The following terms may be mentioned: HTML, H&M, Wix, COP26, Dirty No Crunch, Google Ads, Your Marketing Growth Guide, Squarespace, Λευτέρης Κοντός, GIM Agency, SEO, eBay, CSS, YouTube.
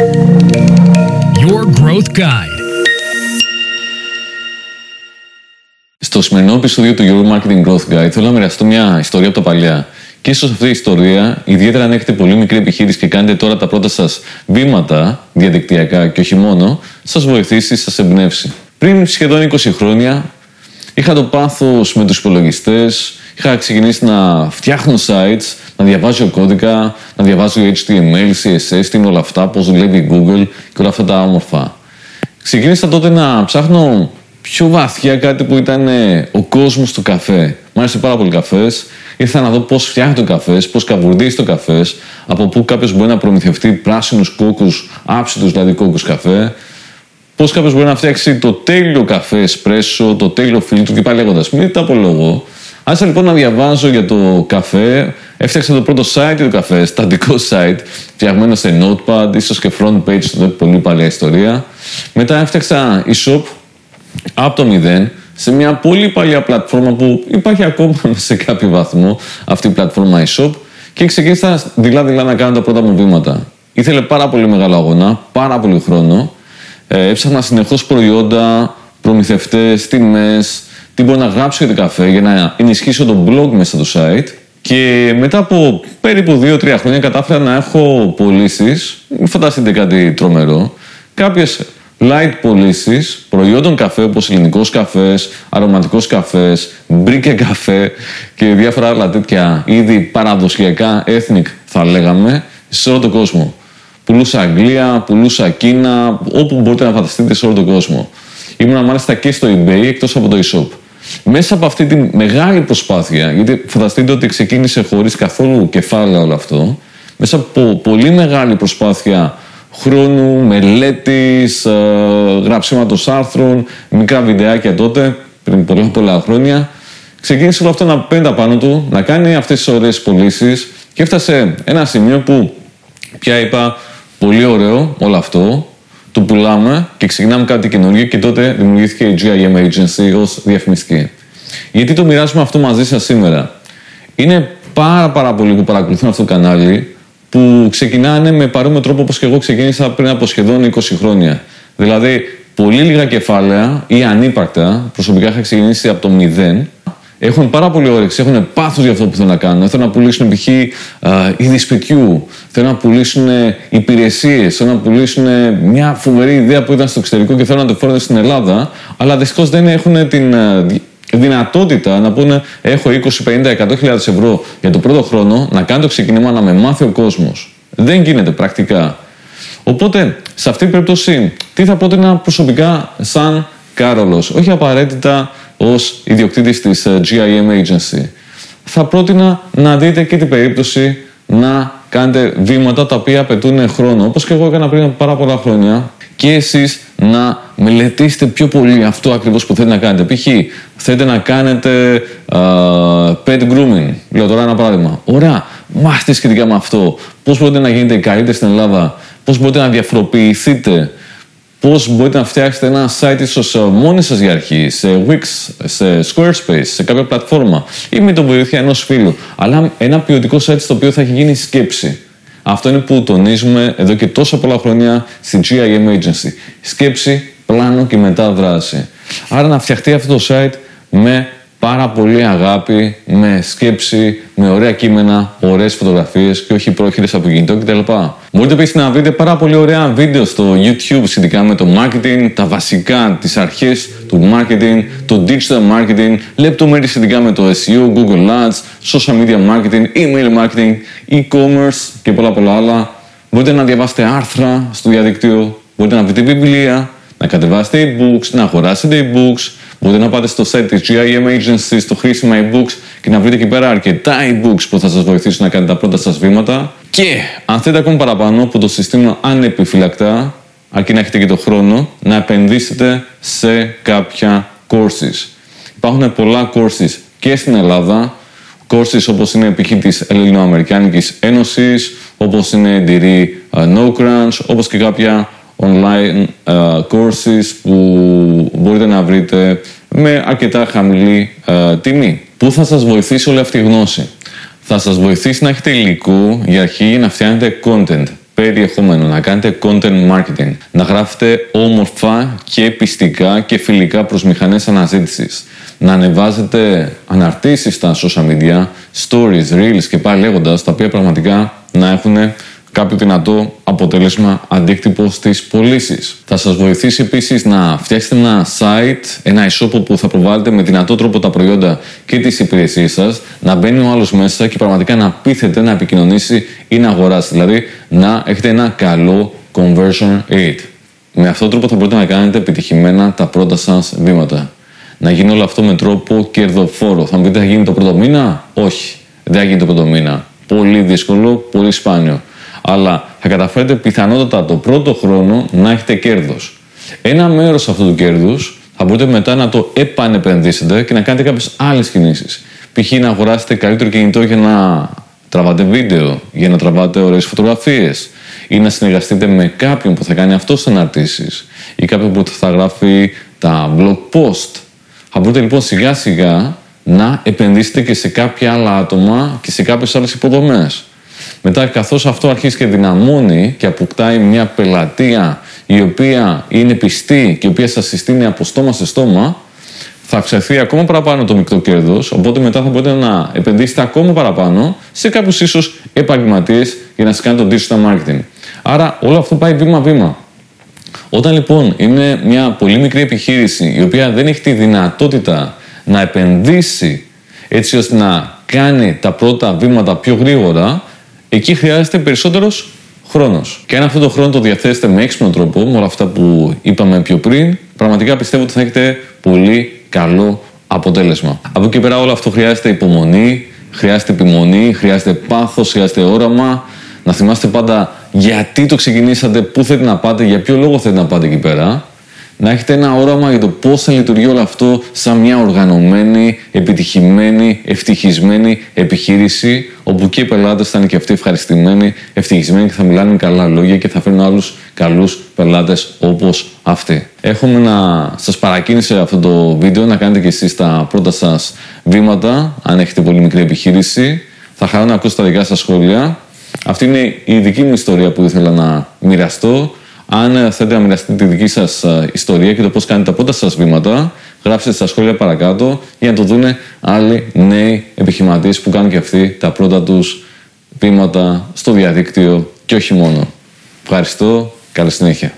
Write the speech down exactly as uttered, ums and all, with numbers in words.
Your Growth Guide. Στο σημερινό επεισόδιο του Your Marketing Growth Guide θέλω να μοιραστώ μια ιστορία από τα παλιά. Και ίσως αυτή η ιστορία, ιδιαίτερα αν έχετε πολύ μικρή επιχείρηση και κάνετε τώρα τα πρώτα σας βήματα διαδικτυακά και όχι μόνο, σας βοηθήσει, σας εμπνεύσει. Πριν σχεδόν είκοσι χρόνια, είχα το πάθος με τους υπολογιστές, είχα ξεκινήσει να φτιάχνω sites, να διαβάζω κώδικα, να διαβάζω έιτς τι εμ ελ, σι ες ες, τι είναι όλα αυτά, πώς δουλεύει η Google και όλα αυτά τα όμορφα. Ξεκίνησα τότε να ψάχνω πιο βαθιά κάτι που ήταν ο κόσμος του καφέ. Μ' άρεσε πάρα πολύ καφές. Ήρθα να δω πώς φτιάχνει το καφές, πώς καβουρδίζει το καφές, από πού κάποιος μπορεί να προμηθευτεί πράσινους κόκκους, άψητους δηλαδή κόκκους καφέ. Πώς κάποιος μπορεί να φτιάξει το τέλειο καφέ εσπρέσο, το τέλειο φίλτρο και πάει λέγοντας. Μην τα απολογώ. Άρχισα λοιπόν να διαβάζω για το καφέ. Έφτιαξα το πρώτο site για το καφέ, στατικό site, φτιαγμένο σε notepad, ίσως και front page, τότε πολύ παλιά ιστορία. Μετά έφτιαξα e-shop από το μηδέν σε μια πολύ παλιά πλατφόρμα που υπάρχει ακόμα σε κάποιο βαθμό, αυτή η πλατφόρμα e-shop, και ξεκίνησα δειλά-δειλά να κάνω τα πρώτα μου βήματα. Ήθελε πάρα πολύ μεγάλο αγώνα, πάρα πολύ χρόνο. Ε, έψαχνα συνεχώς προϊόντα, προμηθευτές, τιμές, τι μπορώ να γράψω για το καφέ για να ενισχύσω το blog μέσα στο site. Και μετά από περίπου δύο τρία χρόνια κατάφερα να έχω πωλήσεις, μην φανταστείτε κάτι τρομερό, κάποιες light πωλήσεις προϊόντων καφέ όπως ελληνικός καφές, αρωματικός καφές, μπρίκε καφέ και διάφορα άλλα τέτοια είδη παραδοσιακά ethnic θα λέγαμε σε όλο τον κόσμο. Πουλούσα Αγγλία, πουλούσα Κίνα, όπου μπορείτε να φανταστείτε σε όλο τον κόσμο. Ήμουνα μάλιστα και στο eBay εκτός από το e-shop. Μέσα από αυτή τη μεγάλη προσπάθεια, γιατί φανταστείτε ότι ξεκίνησε χωρίς καθόλου κεφάλαια όλο αυτό, μέσα από πολύ μεγάλη προσπάθεια χρόνου, μελέτης, γραψίματος άρθρων, μικρά βιντεάκια τότε, πριν πολλά πολλά χρόνια, ξεκίνησε όλο αυτό να παίρνει πάνω του, να κάνει αυτές τις ωραίες πωλήσεις και έφτασε ένα σημείο που πια είπα, πολύ ωραίο όλο αυτό, το πουλάμε και ξεκινάμε κάτι καινούργιο και τότε δημιουργήθηκε η τζι άι εμ Agency ως διαφημιστική. Γιατί το μοιράζουμε αυτό μαζί σας σήμερα. Είναι πάρα πάρα πολλοί που παρακολουθούν αυτό το κανάλι που ξεκινάνε με παρόμοιο τρόπο όπως και εγώ ξεκίνησα πριν από σχεδόν είκοσι χρόνια. Δηλαδή, πολύ λίγα κεφάλαια ή ανύπαρκτα, προσωπικά είχα ξεκινήσει από το μηδέν. Έχουν πάρα πολύ όρεξη, έχουν πάθος για αυτό που θέλουν να κάνουν. Θέλουν να πουλήσουν π.χ. είδη σπιτιού, θέλουν να πουλήσουν υπηρεσίες, θέλουν να πουλήσουν μια φοβερή ιδέα που ήταν στο εξωτερικό και θέλουν να το φέρουν στην Ελλάδα, αλλά δυστυχώς δεν έχουν την δυνατότητα να πούνε: έχω είκοσι, πενήντα, εκατό χιλιάδες ευρώ για τον πρώτο χρόνο, να κάνω το ξεκίνημα, να με μάθει ο κόσμος. Δεν γίνεται πρακτικά. Οπότε, σε αυτή την περίπτωση, τι θα πρότεινα προσωπικά σαν Κάρολος, όχι απαραίτητα ως ιδιοκτήτης της τζι άι εμ Agency. Θα πρότεινα να δείτε και την περίπτωση να κάνετε βήματα τα οποία απαιτούν χρόνο, όπως και εγώ έκανα πριν από πάρα πολλά χρόνια, και εσείς να μελετήσετε πιο πολύ αυτό ακριβώς που θέλετε να κάνετε. Π.χ. θέλετε να κάνετε uh, pet grooming, λέω τώρα ένα παράδειγμα. Ωραία, μάθετε σχετικά με αυτό. Πώς μπορείτε να γίνετε καλύτεροι στην Ελλάδα, πώς μπορείτε να διαφοροποιηθείτε, πώς μπορείτε να φτιάξετε ένα site ίσως μόνοι σας για αρχή, σε Wix, σε Squarespace, σε κάποια πλατφόρμα ή με τη βοήθεια ενός φίλου. Αλλά ένα ποιοτικό site στο οποίο θα έχει γίνει σκέψη. Αυτό είναι που τονίζουμε εδώ και τόσα πολλά χρόνια στην τζι άι εμ Agency. Σκέψη, πλάνο και μετά δράση. Άρα να φτιαχτεί αυτό το site με πάρα πολύ αγάπη, με σκέψη, με ωραία κείμενα, ωραίες φωτογραφίες και όχι πρόχειρες από κινητό κτλ. Μπορείτε επίσης να βρείτε πάρα πολύ ωραία βίντεο στο YouTube σχετικά με το marketing, τα βασικά, τις αρχές του marketing, το digital marketing, λεπτομέρειες σχετικά με το ες ι ο, Google Ads, social media marketing, email marketing, e-commerce και πολλά πολλά άλλα. Μπορείτε να διαβάσετε άρθρα στο διαδικτύο, μπορείτε να βρείτε βιβλία, να κατεβάσετε e-books, να αγοράσετε e-books. Μπορείτε να πάτε στο site της τζι άι εμ Agency, στο χρήσιμα e-books και να βρείτε εκεί πέρα αρκετά e-books που θα σας βοηθήσουν να κάνετε τα πρώτα σας βήματα. Και αν θέλετε ακόμη παραπάνω, που το συστήνω ανεπιφυλακτά, αρκεί να έχετε και το χρόνο, να επενδύσετε σε κάποια courses. Υπάρχουν πολλά courses και στην Ελλάδα, courses όπως είναι π.χ. της Ελληνοαμερικάνικης Ένωσης, όπως είναι Dirty No Crunch, όπως και κάποια online uh, courses που μπορείτε να βρείτε με αρκετά χαμηλή uh, τιμή. Πού θα σας βοηθήσει όλη αυτή η γνώση? Θα σας βοηθήσει να έχετε υλικό για αρχή, για να φτιάνετε content. περιεχόμενο, να κάνετε content marketing, να γράφετε όμορφα και πιστικά και φιλικά προς μηχανές αναζήτησης, να ανεβάζετε αναρτήσεις στα social media, stories, reels και πάλι λέγοντας, τα οποία πραγματικά να έχουν κάποιο δυνατό αποτέλεσμα αντίκτυπο στις πωλήσεις. Θα σας βοηθήσει επίσης να φτιάξετε ένα site, ένα e-shop όπου θα προβάλλετε με δυνατό τρόπο τα προϊόντα και τις υπηρεσίες σας, να μπαίνει ο άλλος μέσα και πραγματικά να πείθεται να επικοινωνήσει ή να αγοράσει. Δηλαδή να έχετε ένα καλό conversion rate. Με αυτόν τον τρόπο θα μπορείτε να κάνετε επιτυχημένα τα πρώτα σας βήματα. Να γίνει όλο αυτό με τρόπο κερδοφόρο. Θα μου πείτε, θα γίνει το πρώτο μήνα? Όχι, δεν θα γίνει το πρώτο μήνα. Πολύ δύσκολο, πολύ σπάνιο. Αλλά θα καταφέρετε πιθανότατα το πρώτο χρόνο να έχετε κέρδος. Ένα μέρος αυτού του κέρδους θα μπορείτε μετά να το επανεπενδύσετε και να κάνετε κάποιες άλλες κινήσεις. Π.χ. να αγοράσετε καλύτερο κινητό για να τραβάτε βίντεο, για να τραβάτε ωραίες φωτογραφίες, ή να συνεργαστείτε με κάποιον που θα κάνει αυτός αναρτήσεις, ή κάποιον που θα γράφει τα blog post. Θα μπορείτε λοιπόν σιγά σιγά να επενδύσετε και σε κάποια άλλα άτομα και σε κάποιες άλλες υποδομές. Μετά, καθώς αυτό αρχίζει και δυναμώνει και αποκτάει μια πελατεία η οποία είναι πιστή και η οποία σας συστήνει από στόμα σε στόμα, θα αυξηθεί ακόμα παραπάνω το μικρό κέρδος. Οπότε μετά θα μπορείτε να επενδύσετε ακόμα παραπάνω σε κάποιους ίσως επαγγελματίες για να σας κάνει το digital marketing. Άρα όλο αυτό πάει βήμα-βήμα. Όταν λοιπόν είναι μια πολύ μικρή επιχείρηση η οποία δεν έχει τη δυνατότητα να επενδύσει έτσι ώστε να κάνει τα πρώτα βήματα πιο γρήγορα, εκεί χρειάζεται περισσότερος χρόνος. Και αν αυτόν τον χρόνο το διαθέσετε με έξυπνο τρόπο, με όλα αυτά που είπαμε πιο πριν, πραγματικά πιστεύω ότι θα έχετε πολύ καλό αποτέλεσμα. Από εκεί πέρα όλο αυτό χρειάζεται υπομονή, χρειάζεται επιμονή, χρειάζεται πάθος, χρειάζεται όραμα. Να θυμάστε πάντα γιατί το ξεκινήσατε, πού θέλετε να πάτε, για ποιο λόγο θέλετε να πάτε εκεί πέρα. Να έχετε ένα όραμα για το πώς θα λειτουργεί όλο αυτό σαν μια οργανωμένη, επιτυχημένη, ευτυχισμένη επιχείρηση, όπου και οι πελάτες θα είναι και αυτοί ευχαριστημένοι, ευτυχισμένοι και θα μιλάνε καλά λόγια και θα φέρνουν άλλους καλούς πελάτες όπως αυτοί. Έχουμε να σας παρακίνησε αυτό το βίντεο να κάνετε και εσείς τα πρώτα σας βήματα, αν έχετε πολύ μικρή επιχείρηση. Θα χαρώ να ακούσω τα δικά σας σχόλια. Αυτή είναι η δική μου ιστορία που ήθελα να μοιραστώ. Αν θέλετε να μοιραστείτε τη δική σας ιστορία και το πώς κάνετε τα πρώτα σας βήματα, γράψτε στα σχόλια παρακάτω για να το δουν άλλοι νέοι επιχειρηματίες που κάνουν και αυτοί τα πρώτα τους βήματα στο διαδίκτυο και όχι μόνο. Ευχαριστώ. Καλή συνέχεια.